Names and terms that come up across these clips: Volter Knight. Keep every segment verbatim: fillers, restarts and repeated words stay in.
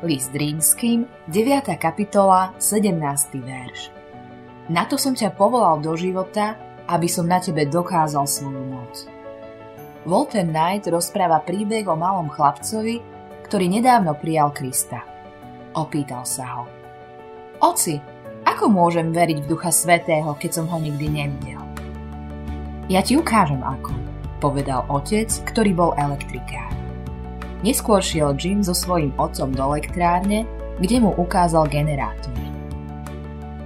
List Rímskym, deviata kapitola, sedemnásty verš. Na to som ťa povolal do života, aby som na tebe dokázal svoju moc. Volter Knight rozpráva príbeh o malom chlapcovi, ktorý nedávno prijal Krista. Opýtal sa ho: "Oci, ako môžem veriť v Ducha Svätého, keď som ho nikdy nevidel?" "Ja ti ukážem ako," povedal otec, ktorý bol elektrikár. Neskôr šiel Jim so svojím otcom do elektrárne, kde mu ukázal generátor.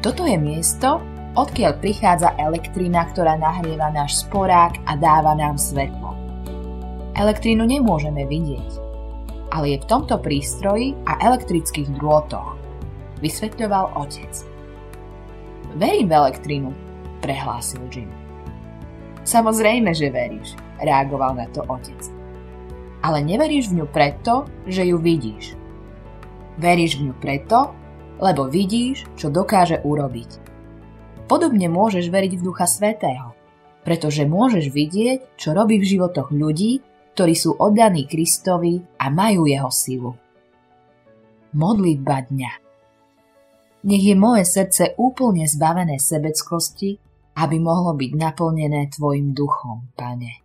"Toto je miesto, odkiaľ prichádza elektrina, ktorá nahrieva náš sporák a dáva nám svetlo. Elektrinu nemôžeme vidieť, ale je v tomto prístroji a elektrických drôtoch," vysvetľoval otec. "Verím v elektrinu," prehlásil Jim. "Samozrejme, že veríš," reagoval na to otec. "Ale neveríš v ňu preto, že ju vidíš. Veríš v ňu preto, lebo vidíš, čo dokáže urobiť. Podobne môžeš veriť v Ducha Svätého, pretože môžeš vidieť, čo robí v životoch ľudí, ktorí sú oddaní Kristovi a majú jeho silu." Modlitba dňa. Nech je moje srdce úplne zbavené sebeckosti, aby mohlo byť naplnené Tvojim duchom, Pane.